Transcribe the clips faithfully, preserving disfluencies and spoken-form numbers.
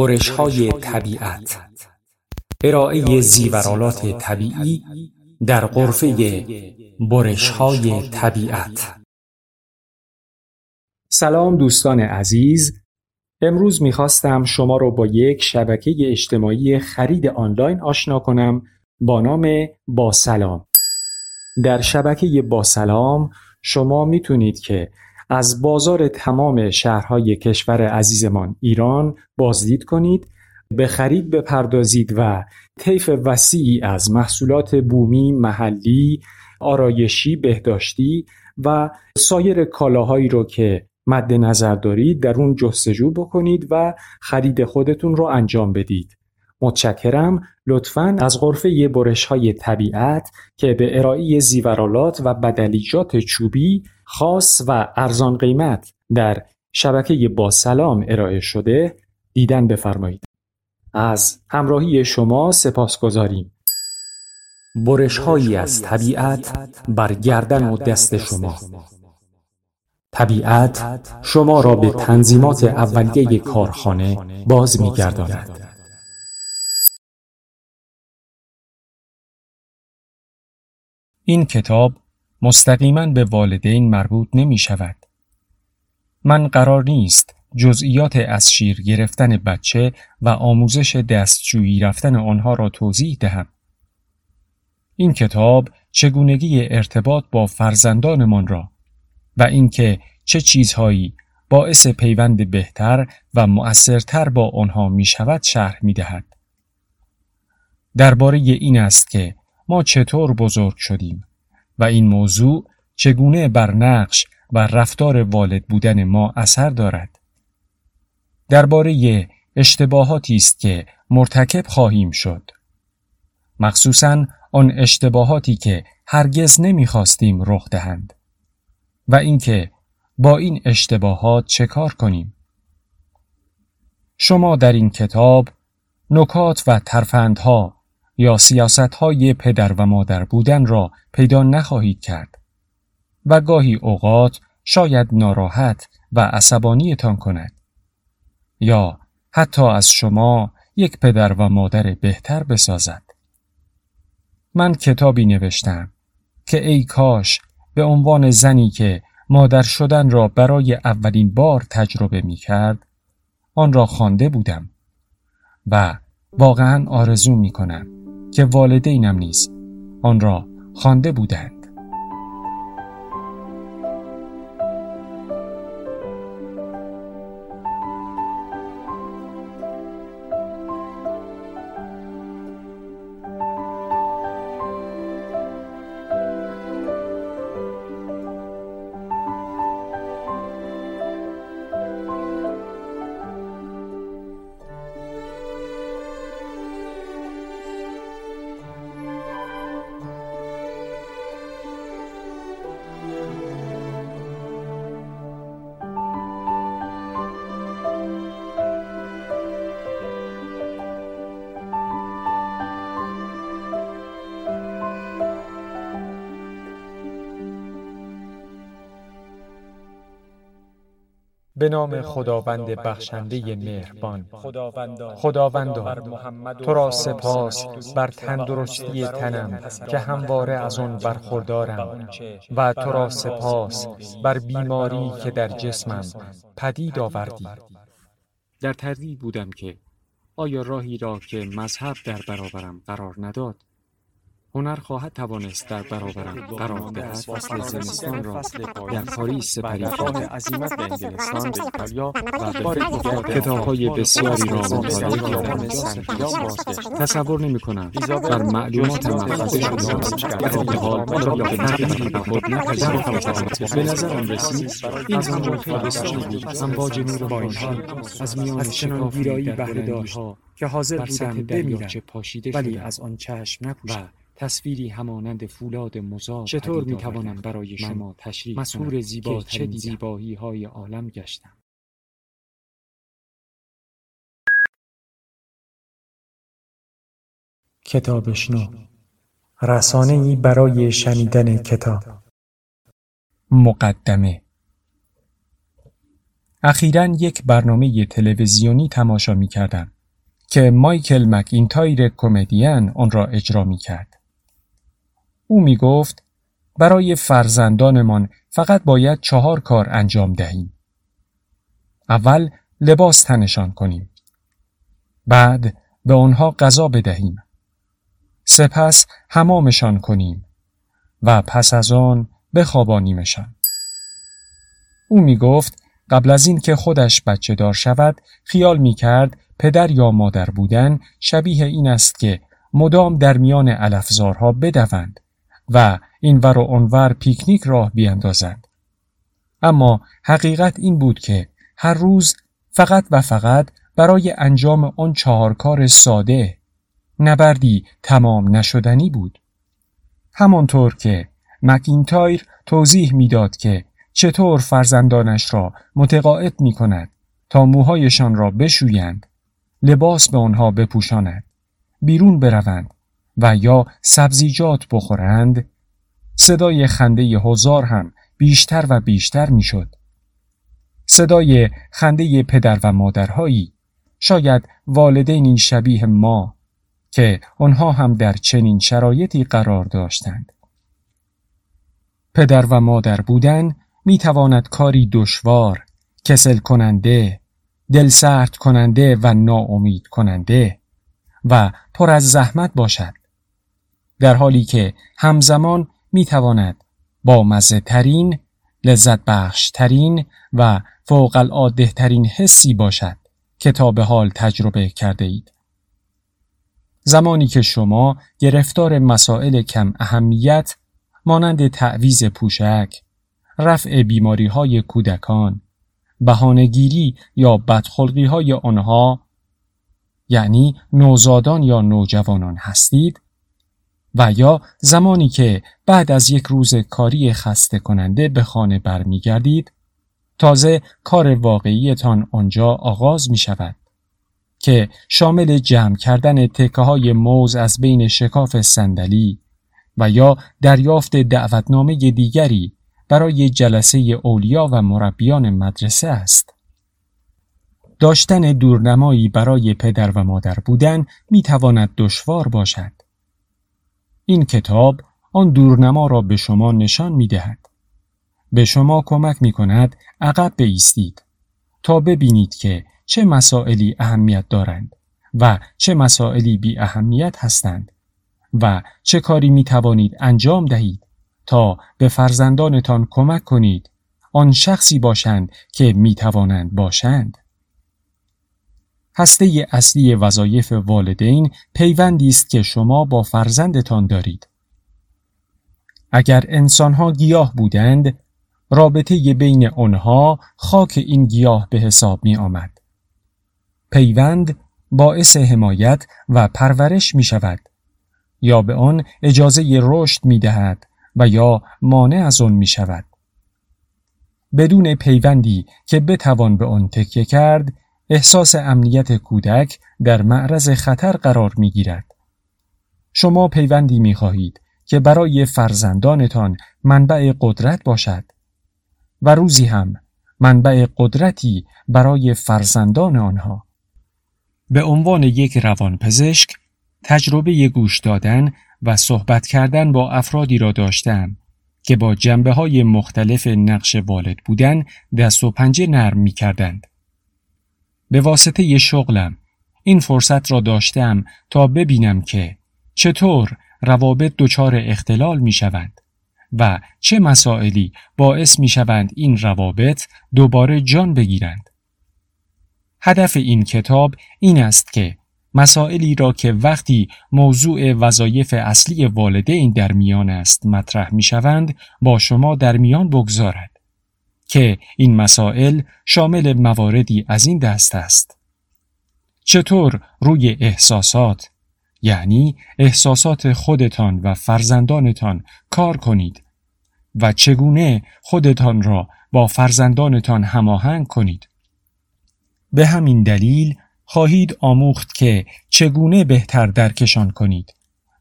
برش‌های طبیعت، ارائه زیورالات طبیعی در غرفه برش‌های طبیعت. سلام دوستان عزیز، امروز میخواستم شما رو با یک شبکه اجتماعی خرید آنلاین آشنا کنم با نام باسلام. در شبکه باسلام شما میتونید که از بازار تمام شهرهای کشور عزیزمان ایران بازدید کنید، به خرید بپردازید و طیف وسیعی از محصولات بومی، محلی، آرایشی، بهداشتی و سایر کالاهایی رو که مد نظر دارید در اون جستجو بکنید و خرید خودتون رو انجام بدید. متشکرم. لطفاً از غرفه برش‌های طبیعت که به ارائه زیورالات و بدلیجات چوبی خاص و ارزان قیمت در شبکه باسلام ارائه شده دیدن بفرمایید. از همراهی شما سپاسگزاریم. برش‌هایی از طبیعت بر گردن و دست شما. طبیعت شما را به تنظیمات اولیه کارخانه باز می‌گرداند. این کتاب مستقیما به والدین مربوط نمی شود. من قرار نیست جزئیات از شیر گرفتن بچه و آموزش دستشویی رفتن آنها را توضیح دهم. این کتاب چگونگی ارتباط با فرزندانمان را و اینکه چه چیزهایی باعث پیوند بهتر و مؤثرتر با آنها می شود شرح می دهد. درباره این است که ما چطور بزرگ شدیم و این موضوع چگونه بر نقش و رفتار والد بودن ما اثر دارد. درباره اشتباهاتی است که مرتکب خواهیم شد، مخصوصاً آن اشتباهاتی که هرگز نمی‌خواستیم رخ دهند و اینکه با این اشتباهات چه کار کنیم. شما در این کتاب نکات و ترفندها یا سیاست‌های پدر و مادر بودن را پیدا نخواهید کرد و گاهی اوقات شاید ناراحت و عصبانیتان کند یا حتی از شما یک پدر و مادر بهتر بسازد. من کتابی نوشتم که ای کاش به عنوان زنی که مادر شدن را برای اولین بار تجربه می‌کرد آن را خوانده بودم و واقعاً آرزو می‌کنم که والدینم نیز آن را خوانده بودند. به نام خداوند بخشنده مهربان. خداوندا، تو را سپاس بر تندرستی تنم که همواره از آن برخوردارم و تو را سپاس بر بیماری که در جسمم پدید آوردی. در تردید بودم که آیا راهی را که مذهب در برابرم قرار نداد هنر خواهد توانست در برابرم قرار دهد. فصل زمستان را در پاریس سپری کرد، عزیمت به انگلستان، ایتالیا و به بار کتاب‌های بسیاری را مطالعه کردم. تصور نمی‌کنم در معلومات مخفی شدم در حال به تغییری خود نپرداختم. به نظرم رسید این زمان فلسفی بود، امواج نور باشی از میان شکاف ویرایی بهره داشت که حاضر بودم بمیرم ولی از آن چشم نپوشیدم. تصویری همانند فولاد مزار. چطور می توانم برای شما تشریح کنم مسحور زیبا چه زیبایی های عالم گشتم. کتابشنو، رسانه‌ای برای شنیدن کتاب. مقدمه. اخیراً یک برنامه تلویزیونی تماشا می کردم که مایکل مکینتایر کمدین آن را اجرا می کرد. او می گفت برای فرزندانمان فقط باید چهار کار انجام دهیم. اول لباس تنشان کنیم. بعد به آنها غذا بدهیم. سپس حمامشان کنیم و پس از آن بخوابانیمشان. او می گفت قبل از این که خودش بچه دار شود خیال می کرد پدر یا مادر بودن شبیه این است که مدام در میان علفزارها بدوند و اینور و آنور پیکنیک راه بیندازند. اما حقیقت این بود که هر روز فقط و فقط برای انجام آن چهار کار ساده نبردی تمام نشدنی بود. همانطور که مکینتایر توضیح میداد که چطور فرزندانش را متقاعد می کند تا موهایشان را بشویند، لباس به آنها بپوشاند، بیرون بروند و یا سبزیجات بخورند، صدای خنده هزار هم بیشتر و بیشتر می شد. صدای خنده پدر و مادرهایی، شاید والدینی شبیه ما، که آنها هم در چنین شرایطی قرار داشتند. پدر و مادر بودن می تواند کاری دشوار، کسل کننده، دلسرد کننده و ناامید کننده و پر از زحمت باشد، در حالی که همزمان می تواند با مزه ترین، لذت بخش ترین و فوق العاده ترین حسی باشد که تا به حال تجربه کرده اید. زمانی که شما گرفتار مسائل کم اهمیت مانند تعویض پوشک، رفع بیماری‌های کودکان، بهانه‌گیری یا بدخلقی‌های آنها، یعنی نوزادان یا نوجوانان هستید، و یا زمانی که بعد از یک روز کاری خسته کننده به خانه برمیگردید، تازه کار واقعیتان آنجا آغاز می شود که شامل جمع کردن تکه های موز از بین شکاف صندلی و یا دریافت دعوتنامه دیگری برای جلسه اولیا و مربیان مدرسه است. داشتن دورنمایی برای پدر و مادر بودن می تواند دشوار باشد. این کتاب آن دورنما را به شما نشان می دهد. به شما کمک می کند عقب بایستید تا ببینید که چه مسائلی اهمیت دارند و چه مسائلی بی اهمیت هستند و چه کاری می توانید انجام دهید تا به فرزندانتان کمک کنید آن شخصی باشند که می توانند باشند. هسته اصلی وظایف والدین پیوندی است که شما با فرزندتان دارید. اگر انسان‌ها گیاه بودند، رابطه بین آنها خاک این گیاه به حساب می آمد. پیوند باعث حمایت و پرورش می شود یا به آن اجازه رشد می دهد و یا مانع از آن می شود. بدون پیوندی که بتوان به آن تکیه کرد، احساس امنیت کودک در معرض خطر قرار می گیرد. شما پیوندی می خواهید که برای فرزندانتان منبع قدرت باشد و روزی هم منبع قدرتی برای فرزندان آنها. به عنوان یک روانپزشک، تجربه گوش دادن و صحبت کردن با افرادی را داشتم که با جنبه‌های مختلف نقش والد بودن دست و پنجه نرم می‌کردند. به واسطه شغلم این فرصت را داشتم تا ببینم که چطور روابط دچار اختلال می‌شوند و چه مسائلی باعث می‌شوند این روابط دوباره جان بگیرند. هدف این کتاب این است که مسائلی را که وقتی موضوع وظایف اصلی والدین در میان است مطرح می‌شوند با شما در میان بگذارد که این مسائل شامل مواردی از این دست است: چطور روی احساسات، یعنی احساسات خودتان و فرزندانتان کار کنید و چگونه خودتان را با فرزندانتان هماهنگ کنید. به همین دلیل خواهید آموخت که چگونه بهتر درکشان کنید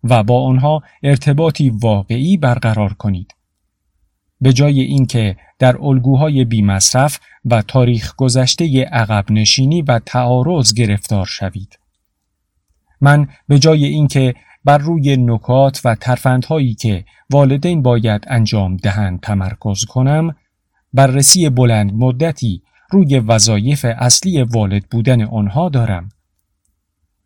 و با آنها ارتباطی واقعی برقرار کنید. به جای اینکه در الگوهای بی‌مصرف و تاریخ گذشته عقب نشینی و تعارض گرفتار شوید. من به جای اینکه بر روی نکات و ترفندهایی که والدین باید انجام دهند تمرکز کنم، بررسی بلند مدتی روی وظایف اصلی والد بودن آنها دارم.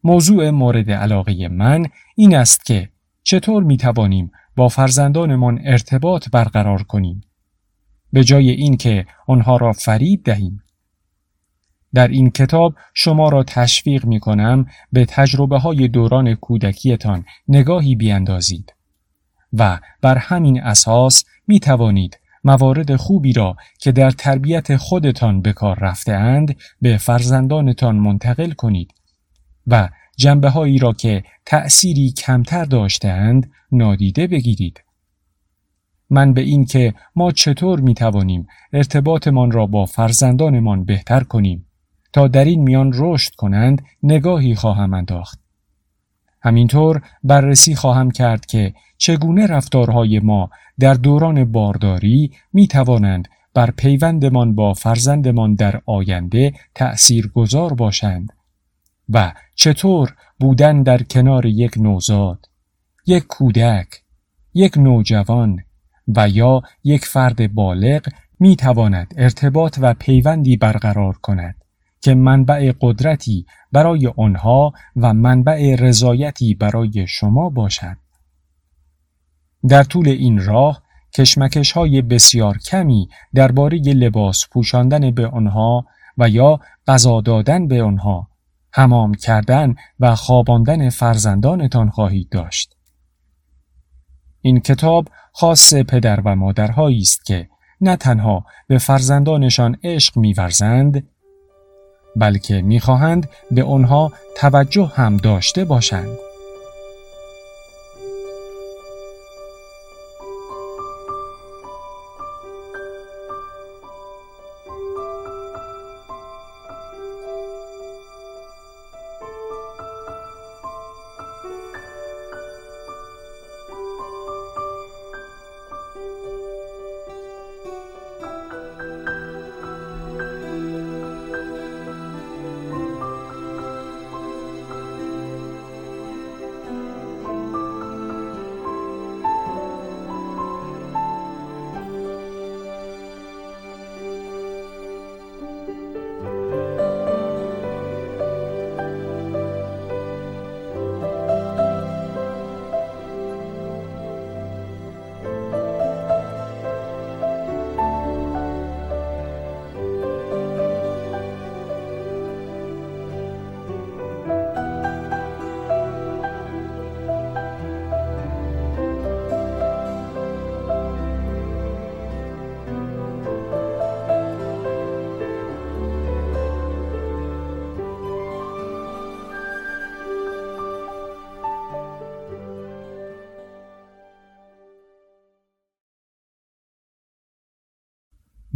موضوع مورد علاقه من این است که چطور می توانیم با فرزندانمان ارتباط برقرار کنیم، به جای اینکه آنها را فریب دهیم. در این کتاب شما را تشویق می کنم به تجربه های دوران کودکیتان نگاهی بیاندازید و بر همین اساس می توانید موارد خوبی را که در تربیت خودتان به کار رفته اند به فرزندانتان منتقل کنید و جنبه هایی را که تأثیری کمتر داشته اند نادیده بگیرید. من به این که ما چطور می توانیم ارتباطمان را با فرزندانمان بهتر کنیم تا در این میان رشد کنند نگاهی خواهم انداخت. همینطور بررسی خواهم کرد که چگونه رفتارهای ما در دوران بارداری می توانند بر پیوندمان با فرزندمان در آینده تأثیر گذار باشند و چطور بودن در کنار یک نوزاد، یک کودک، یک نوجوان و یا یک فرد بالغ می تواند ارتباط و پیوندی برقرار کند که منبع قدرتی برای آنها و منبع رضایتی برای شما باشد. در طول این راه کشمکش‌های بسیار کمی درباره لباس پوشاندن به آنها و یا غذا دادن به آنها، حمام کردن و خواباندن فرزندانتان خواهید داشت. این کتاب خاص پدر و مادرهایی است که نه تنها به فرزندانشان عشق می‌ورزند، بلکه می‌خواهند به آنها توجه هم داشته باشند.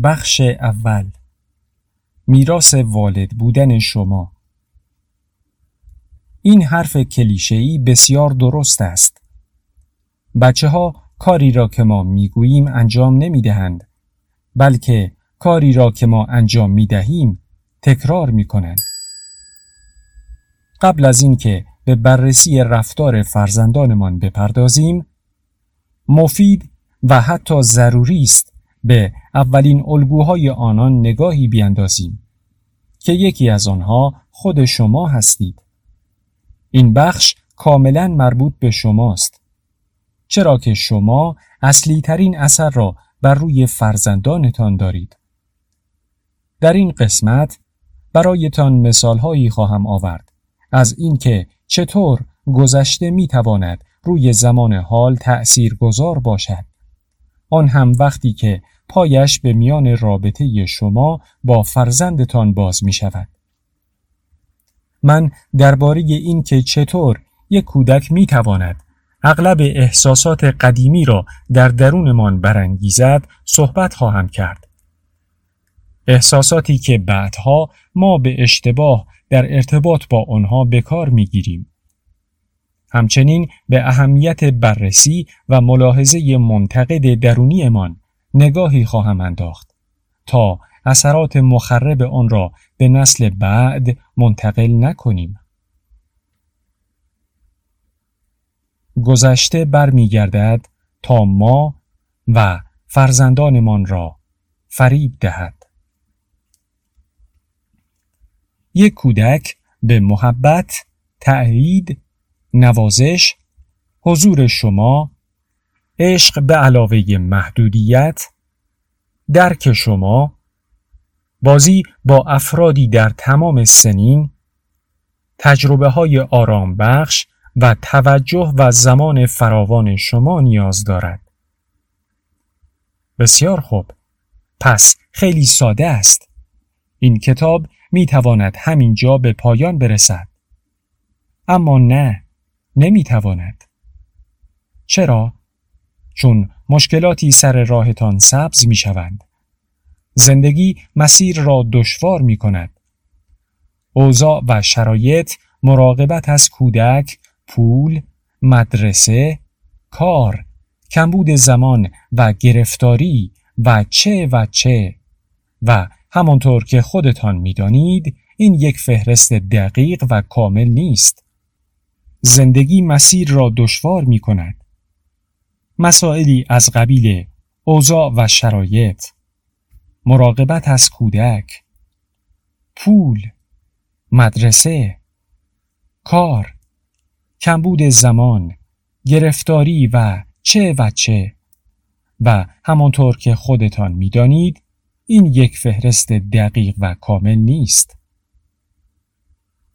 بخش اول، میراث والد بودن شما. این حرف کلیشه‌ای بسیار درست است. بچه ها کاری را که ما میگوییم انجام نمیدهند، بلکه کاری را که ما انجام میدهیم تکرار میکنند. قبل از اینکه به بررسی رفتار فرزندانمان بپردازیم، مفید و حتی ضروری است به اولین الگوهای آنان نگاهی بیاندازیم که یکی از آنها خود شما هستید. این بخش کاملا مربوط به شماست، چرا که شما اصلی ترین اثر را بر روی فرزندانتان دارید. در این قسمت برایتان مثالهایی خواهم آورد از اینکه چطور گذشته می تواند روی زمان حال تأثیر گذار باشد، آن هم وقتی که پایش به میان رابطه شما با فرزندتان باز می شود. من درباره این که چطور یک کودک می تواند اغلب احساسات قدیمی را در درونمان برانگیزد صحبت خواهم کرد. احساساتی که بعدها ما به اشتباه در ارتباط با آنها به کار می گیریم. همچنین به اهمیت بررسی و ملاحظه منتقد درونیمان نگاهی خواهم انداخت تا اثرات مخرب آن را به نسل بعد منتقل نکنیم. گذشته برمی گردد تا ما و فرزندانمان را فریب دهد. یک کودک به محبت، تأیید، نوازش، حضور شما، عشق به علاوه محدودیت، درک شما، بازی با افرادی در تمام سنین، تجربه های آرام بخش و توجه و زمان فراوان شما نیاز دارد. بسیار خوب، پس خیلی ساده است. این کتاب می تواند همینجا به پایان برسد. اما نه، نمی تواند. چرا؟ چون مشکلاتی سر راهتان سبز می شوند. زندگی مسیر را دشوار می کند. اوضاع و شرایط، مراقبت از کودک، پول، مدرسه، کار، کمبود زمان و گرفتاری و چه و چه و همانطور که خودتان می دانید، این یک فهرست دقیق و کامل نیست. زندگی مسیر را دشوار می کند. مسائلی از قبیل اوضاع و شرایط، مراقبت از کودک، پول، مدرسه، کار، کمبود زمان، گرفتاری و چه و چه و همانطور که خودتان می دانید، این یک فهرست دقیق و کامل نیست.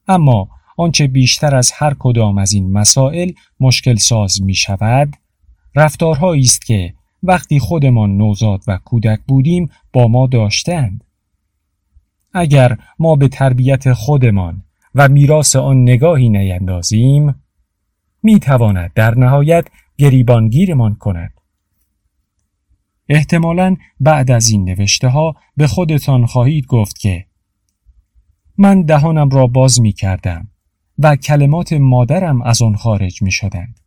اما آنچه بیشتر از هر کدام از این مسائل مشکل ساز می شود، رفتارهایی است که وقتی خودمان نوزاد و کودک بودیم با ما داشتند. اگر ما به تربیت خودمان و میراث آن نگاهی نیندازیم، می تواند در نهایت گریبانگیرمان کند. احتمالاً بعد از این نوشته ها به خودتان خواهید گفت که من دهانم را باز می کردم و کلمات مادرم از آن خارج می شدند.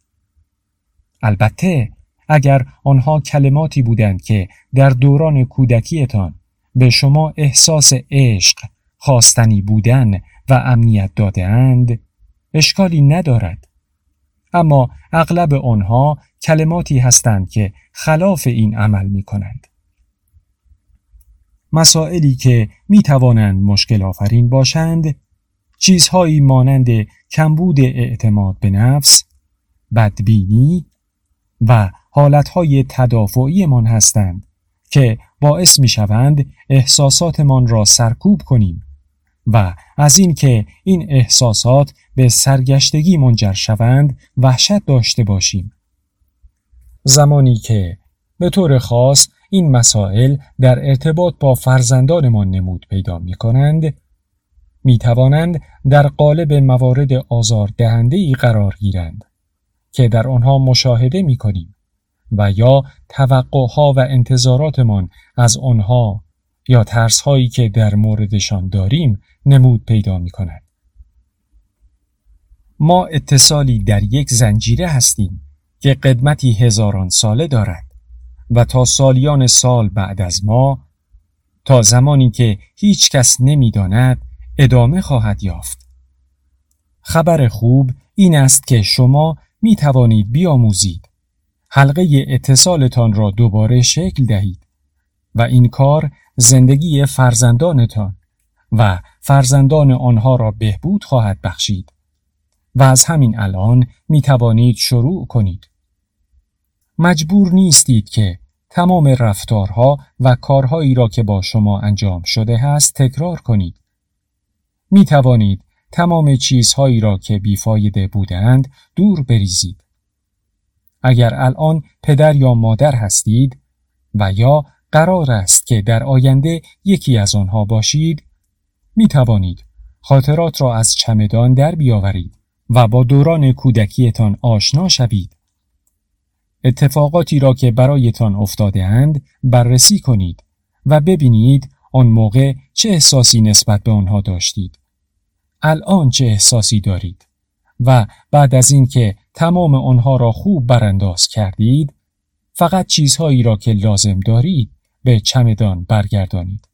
البته اگر آنها کلماتی بودند که در دوران کودکیتان به شما احساس عشق، خواستنی بودن و امنیت دادند، اشکالی ندارد. اما اغلب آنها کلماتی هستند که خلاف این عمل می کنند. مسائلی که می توانند مشکل آفرین باشند، چیزهایی مانند کمبود اعتماد به نفس، بدبینی و حالتهای تدافعی من هستند که باعث می شوند احساسات من را سرکوب کنیم و از این که این احساسات به سرگشتگی منجر شوند وحشت داشته باشیم. زمانی که به طور خاص این مسائل در ارتباط با فرزندانمان نمود پیدا می کنند، می توانند در قالب موارد آزاردهنده‌ای قرار گیرند که در آنها مشاهده می کنیم و یا توقعها و انتظاراتمان از آنها یا ترسهایی که در موردشان داریم نمود پیدا می کند. ما اتصالی در یک زنجیره هستیم که قدمتی هزاران ساله دارد و تا سالیان سال بعد از ما، تا زمانی که هیچ کس نمی داند، ادامه خواهد یافت. خبر خوب این است که شما می توانید بیاموزید، حلقه اتصالتان را دوباره شکل دهید و این کار زندگی فرزندانتان و فرزندان آنها را بهبود خواهد بخشید و از همین الان می توانید شروع کنید. مجبور نیستید که تمام رفتارها و کارهایی را که با شما انجام شده است تکرار کنید. می توانید تمام چیزهایی را که بیفایده بودند دور بریزید. اگر الان پدر یا مادر هستید و یا قرار است که در آینده یکی از آنها باشید، می توانید خاطرات را از چمدان در بیاورید و با دوران کودکیتان آشنا شوید. اتفاقاتی را که برایتان افتاده اند بررسی کنید و ببینید آن موقع چه احساسی نسبت به آنها داشتید. الان چه احساسی دارید و بعد از اینکه تمام آنها را خوب برانداز کردید، فقط چیزهایی را که لازم دارید به چمدان برگردانید.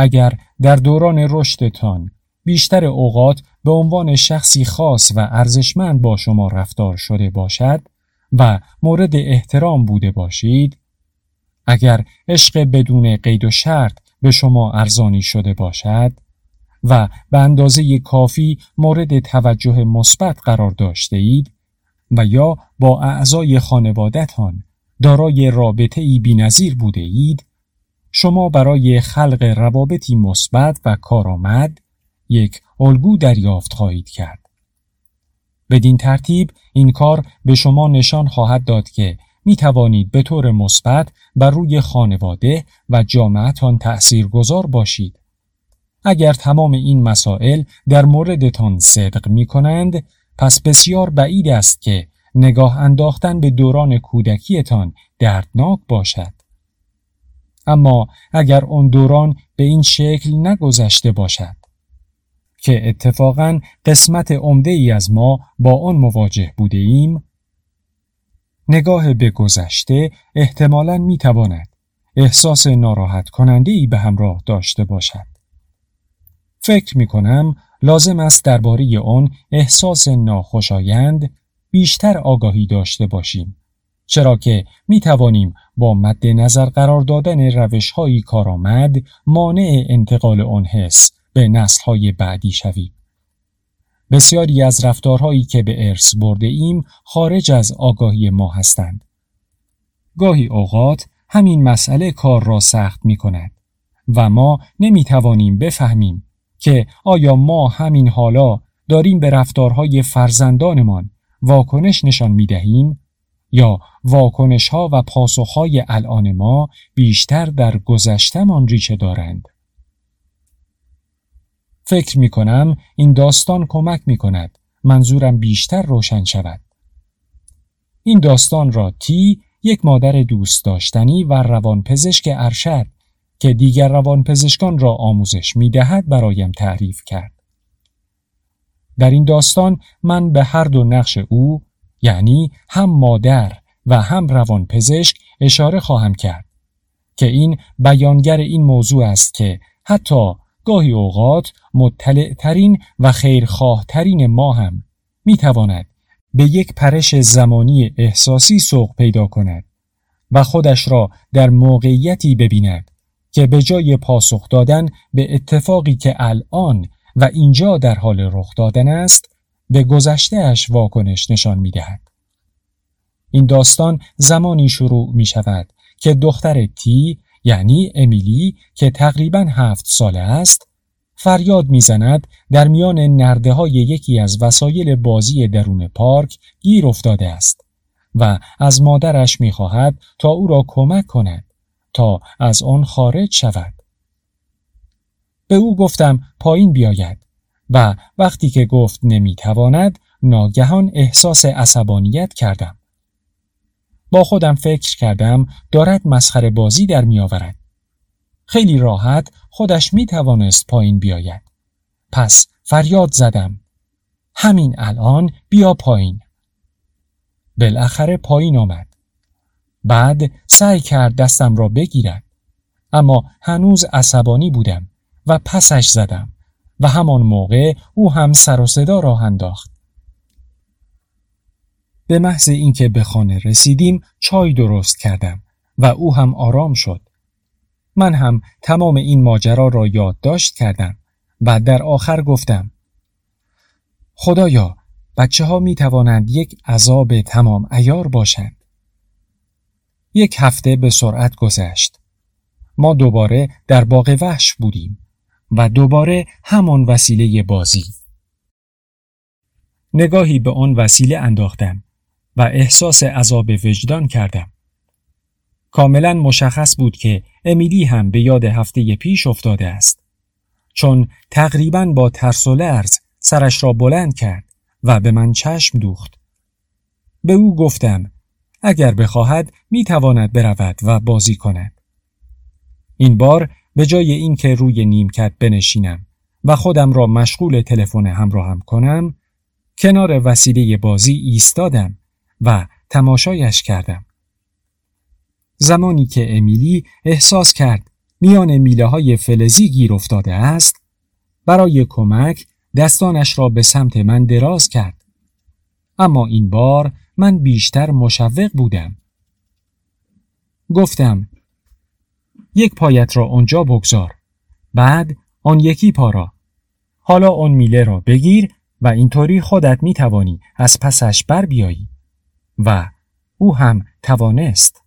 اگر در دوران رشدتان بیشتر اوقات به عنوان شخصی خاص و ارزشمند با شما رفتار شده باشد و مورد احترام بوده باشید، اگر عشق بدون قید و شرط به شما ارزانی شده باشد و به اندازه کافی مورد توجه مثبت قرار داشته اید و یا با اعضای خانواده‌تان دارای رابطه‌ای بی‌نظیر بوده اید، شما برای خلق روابطی مثبت و کارآمد یک الگو دریافت خواهید کرد. بدین ترتیب این کار به شما نشان خواهد داد که می توانید به طور مثبت بر روی خانواده و جامعه‌تان تأثیرگذار باشید. اگر تمام این مسائل در موردتان صدق می کنند، پس بسیار بعید است که نگاه انداختن به دوران کودکیتان دردناک باشد. اما اگر اون دوران به این شکل نگذشته باشد که اتفاقاً قسمت عمده‌ای از ما با آن مواجه بوده ایم، نگاه به گذشته احتمالاً میتواند احساس ناراحت کننده‌ای به همراه داشته باشد. فکر میکنم لازم است درباره آن احساس ناخوشایند بیشتر آگاهی داشته باشیم، چرا که می توانیم با مد نظر قرار دادن روش‌های کارآمد مانع انتقال آن حس به نسل‌های بعدی شویم. بسیاری از رفتارهایی که به ارث برده ایم خارج از آگاهی ما هستند. گاهی اوقات همین مسئله کار را سخت می کند و ما نمی توانیم بفهمیم که آیا ما همین حالا داریم به رفتارهای فرزندانمان واکنش نشان می دهیم یا واکنش‌ها و پاسخ‌های الان ما بیشتر در گذشته‌مان ریشه دارند. فکر می‌کنم این داستان کمک می‌کند منظورم بیشتر روشن شود. این داستان را تی، یک مادر دوست داشتنی و روانپزشک ارشد که دیگر روانپزشکان را آموزش می‌دهد، برایم تعریف کرد. در این داستان من به هر دو نقش او، یعنی هم مادر و هم روانپزشک، اشاره خواهم کرد که این بیانگر این موضوع است که حتی گاهی اوقات مطلع ترین و خیرخواه ترین ما هم می تواند به یک پرش زمانی احساسی سوق پیدا کند و خودش را در موقعیتی ببیند که به جای پاسخ دادن به اتفاقی که الان و اینجا در حال رخ دادن است، به گذشته‌اش واکنش نشان می‌دهد. این داستان زمانی شروع می‌شود که دختر تی، یعنی امیلی، که تقریباً هفت ساله است، فریاد می‌زند در میان نرده‌های یکی از وسایل بازی درون پارک گیر افتاده است و از مادرش می‌خواهد تا او را کمک کند تا از آن خارج شود. به او گفتم پایین بیاید و وقتی که گفت نمیتواند، ناگهان احساس عصبانیت کردم. با خودم فکر کردم دارد مسخره بازی در میآورد. خیلی راحت خودش میتوانست پایین بیاید. پس فریاد زدم: همین الان بیا پایین. بالاخره پایین آمد. بعد سعی کرد دستم را بگیرد، اما هنوز عصبانی بودم و پسش زدم و همان موقع او هم سر و صدا راه انداخت. به محض اینکه به خانه رسیدیم چای درست کردم و او هم آرام شد. من هم تمام این ماجرا را یادداشت کردم و در آخر گفتم: خدایا، بچه ها می توانند یک عذاب تمام عیار باشند. یک هفته به سرعت گذشت. ما دوباره در باغ وحش بودیم و دوباره همان وسیله بازی. نگاهی به آن وسیله انداختم و احساس عذاب وجدان کردم. کاملا مشخص بود که امیلی هم به یاد هفته پیش افتاده است، چون تقریباً با ترس و لرز سرش را بلند کرد و به من چشم دوخت. به او گفتم اگر بخواهد می تواند برود و بازی کند. این بار به جای اینکه روی نیمکت بنشینم و خودم را مشغول تلفن همراهم کنم، کنار وسیله بازی ایستادم و تماشایش کردم. زمانی که امیلی احساس کرد میان میله‌های فلزی گیر افتاده است، برای کمک دستانش را به سمت من دراز کرد. اما این بار من بیشتر مشوق بودم. گفتم: یک پایت را آنجا بگذار، بعد آن یکی پا را. حالا آن میله را بگیر و اینطوری خودت می توانی از پسش بر بیایی. و او هم توانست.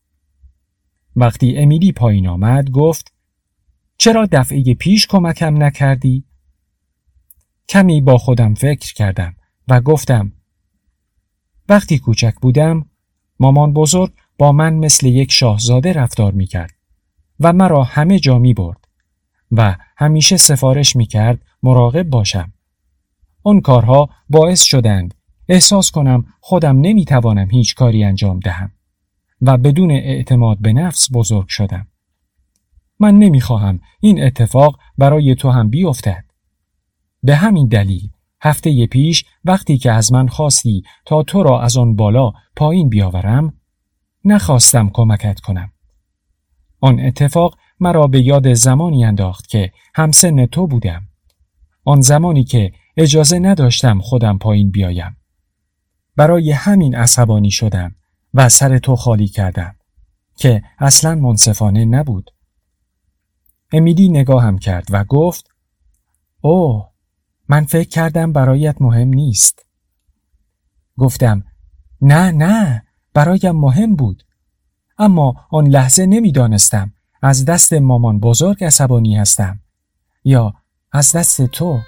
وقتی امیلی پایین آمد گفت: چرا دفعه پیش کمکم نکردی؟ کمی با خودم فکر کردم و گفتم: وقتی کوچک بودم مامان بزرگ با من مثل یک شاهزاده رفتار می کرد و مرا همه جا می برد و همیشه سفارش می کرد مراقب باشم. اون کارها باعث شدند احساس کنم خودم نمی توانم هیچ کاری انجام دهم و بدون اعتماد به نفس بزرگ شدم. من نمی خواهم این اتفاق برای تو هم بیفتد. به همین دلیل هفته پیش وقتی که از من خواستی تا تو را از آن بالا پایین بیاورم، نخواستم کمکت کنم. آن اتفاق مرا به یاد زمانی انداخت که همسن تو بودم. آن زمانی که اجازه نداشتم خودم پایین بیایم. برای همین عصبانی شدم و سر تو خالی کردم که اصلاً منصفانه نبود. امیلی نگاهم کرد و گفت: اوه، من فکر کردم برایت مهم نیست. گفتم: نه نه، برایم مهم بود. اما آن لحظه نمی دانستم از دست مامان بزرگ عصبانی هستم یا از دست تو.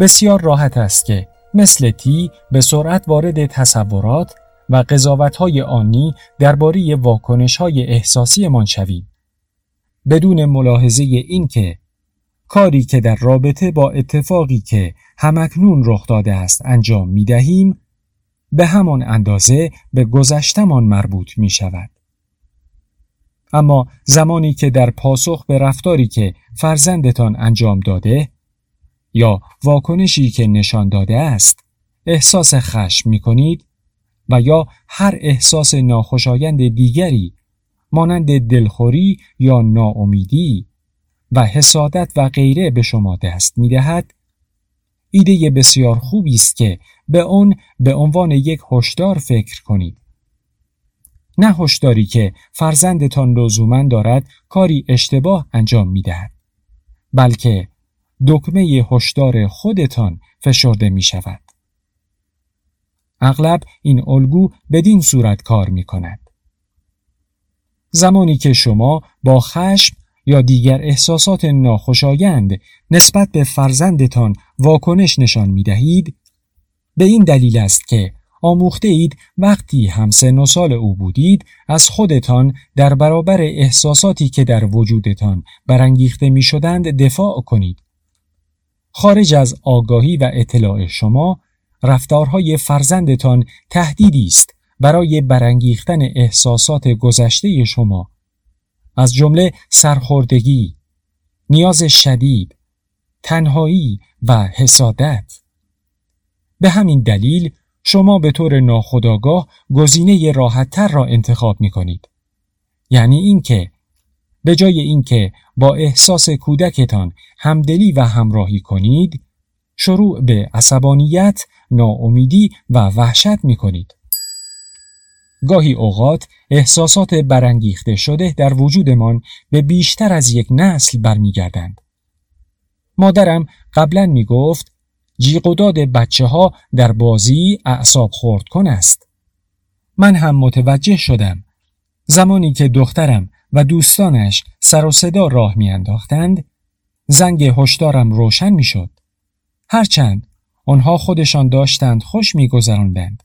بسیار راحت است که مثل تی به سرعت وارد تصورات و قضاوت‌های آنی درباره واکنش‌های احساسی من شویم، بدون ملاحظه این که کاری که در رابطه با اتفاقی که همکنون رخ داده است انجام می‌دهیم به همان اندازه به گذشتمان مربوط می‌شود. اما زمانی که در پاسخ به رفتاری که فرزندتان انجام داده یا واکنشی که نشان داده است احساس خشم می کنید و یا هر احساس ناخوشایند دیگری مانند دلخوری یا ناامیدی و حسادت و غیره به شما دست می دهد، ایده بسیار خوبی است که به آن به عنوان یک هشدار فکر کنید. نه هشداری که فرزندتان لزوماً دارد کاری اشتباه انجام می دهد، بلکه دکمه هشدار خودتان فشرده می شود. اغلب این الگو بدین صورت کار می کند. زمانی که شما با خشم یا دیگر احساسات ناخوشایند نسبت به فرزندتان واکنش نشان می دهید، به این دلیل است که آموخته اید وقتی همسن و سال او بودید از خودتان در برابر احساساتی که در وجودتان برانگیخته می شدند دفاع کنید. خارج از آگاهی و اطلاع شما، رفتارهای فرزندتان تهدیدی است برای برانگیختن احساسات گذشته شما، از جمله سرخوردگی، نیاز شدید، تنهایی و حسادت. به همین دلیل شما به طور ناخودآگاه گزینه راحت‌تر را انتخاب می‌کنید. یعنی اینکه به جای اینکه با احساس کودکتان همدلی و همراهی کنید، شروع به عصبانیت، ناامیدی و وحشت می‌کنید. گاهی اوقات احساسات برانگیخته شده در وجودمان به بیشتر از یک نسل برمیگردند. مادرم قبلاً میگفت جیغ و داد بچه ها در بازی اعصاب خردکن است. من هم متوجه شدم. زمانی که دخترم و دوستانش سر و صدا راه می انداختند، زنگ هشدارم روشن می شد. هرچند آنها خودشان داشتند خوش می گذراندند.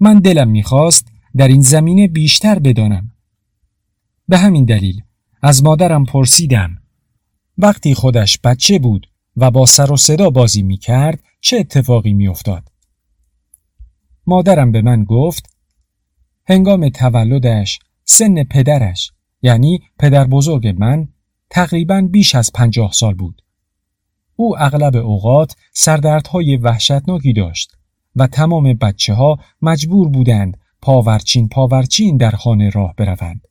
من دلم می خواست در این زمینه بیشتر بدانم. به همین دلیل از مادرم پرسیدم وقتی خودش بچه بود و با سر و صدا بازی می کرد چه اتفاقی می افتاد؟ مادرم به من گفت هنگام تولدش سن پدرش، یعنی پدر بزرگ من، تقریباً بیش از پنجاه سال بود. او اغلب اوقات سردردهای وحشتناکی داشت و تمام بچه ها مجبور بودند پاورچین پاورچین در خانه راه بروند،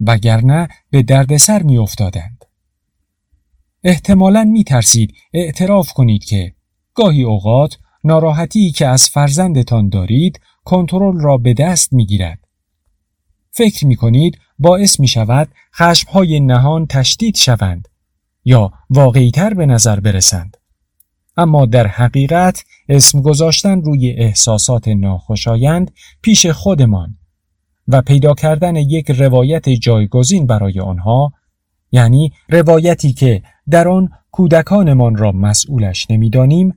وگرنه به دردسر می افتادند. احتمالاً می ترسید اعتراف کنید که گاهی اوقات ناراحتی که از فرزندتان دارید کنترل را به دست می گیرد. فکر می کنید باعث می شود خشمهای نهان تشدید شوند یا واقعی‌تر به نظر برسند. اما در حقیقت اسم گذاشتن روی احساسات ناخوشایند پیش خودمان و پیدا کردن یک روایت جایگزین برای آنها، یعنی روایتی که در آن کودکانمان را مسئولش نمی‌دانیم،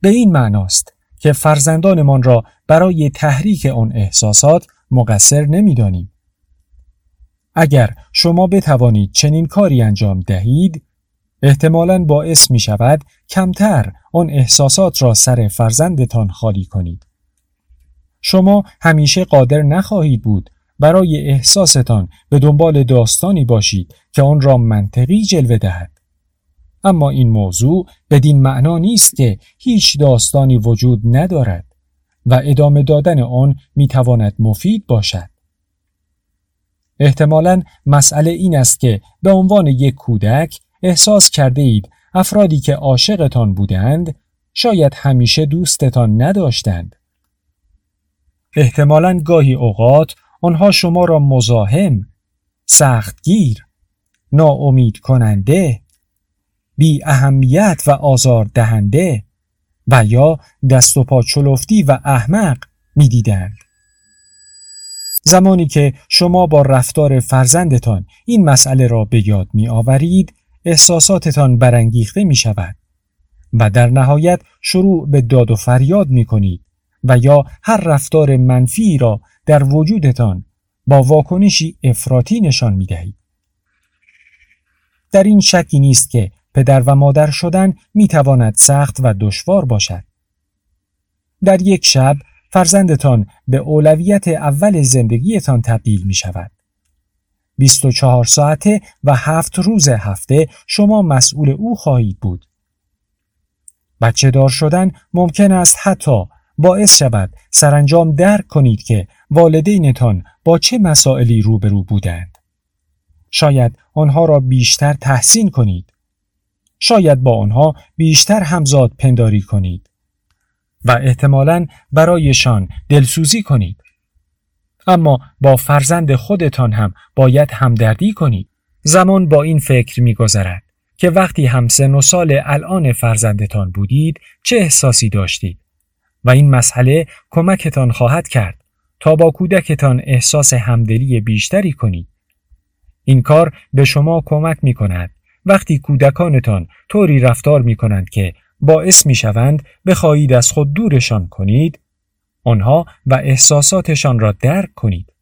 به این معناست که فرزندانمان را برای تحریک آن احساسات مقصر نمی‌دانیم. اگر شما بتوانید چنین کاری انجام دهید، احتمالاً باعث می‌شود کمتر آن احساسات را سر فرزندتان خالی کنید. شما همیشه قادر نخواهید بود برای احساستان به دنبال داستانی باشید که آن را منطقی جلوه دهد. اما این موضوع بدین معنا نیست که هیچ داستانی وجود ندارد و ادامه دادن آن میتواند مفید باشد. احتمالاً مسئله این است که به عنوان یک کودک احساس کرده اید افرادی که عاشقتان بودند شاید همیشه دوستتان نداشتند. احتمالاً گاهی اوقات آنها شما را مزاحم، سختگیر، ناامید کننده، بی اهمیت و آزار دهنده و یا دست و پا چلفتی و احمق می دیدند. زمانی که شما با رفتار فرزندتان این مسئله را به یاد می آورید، احساساتتان برانگیخته می شود و در نهایت شروع به داد و فریاد می کنید و یا هر رفتار منفی را در وجودتان با واکنشی افراطی نشان می دهید. در این شکی نیست که پدر و مادر شدن می تواند سخت و دشوار باشد. در یک شب فرزندتان به اولویت اول زندگیتان تبدیل می شود. بیست و چهار ساعته و هفت روز هفته شما مسئول او خواهید بود. بچه دار شدن ممکن است حتی باعث شود سرانجام درک کنید که والدینتان با چه مسائلی روبرو بودند. شاید آنها را بیشتر تحسین کنید. شاید با آنها بیشتر همزاد پنداری کنید و احتمالاً برایشان دلسوزی کنید. اما با فرزند خودتان هم باید همدردی کنید. زمان با این فکر می‌گذرد که وقتی همسن و سال الان فرزندتان بودید چه احساسی داشتید و این مسئله کمکتان خواهد کرد تا با کودکتان احساس همدلی بیشتری کنید. این کار به شما کمک می کند وقتی کودکانتان طوری رفتار می کنند که باعث می شوند بخواهید از خود دورشان کنید، آنها و احساساتشان را درک کنید.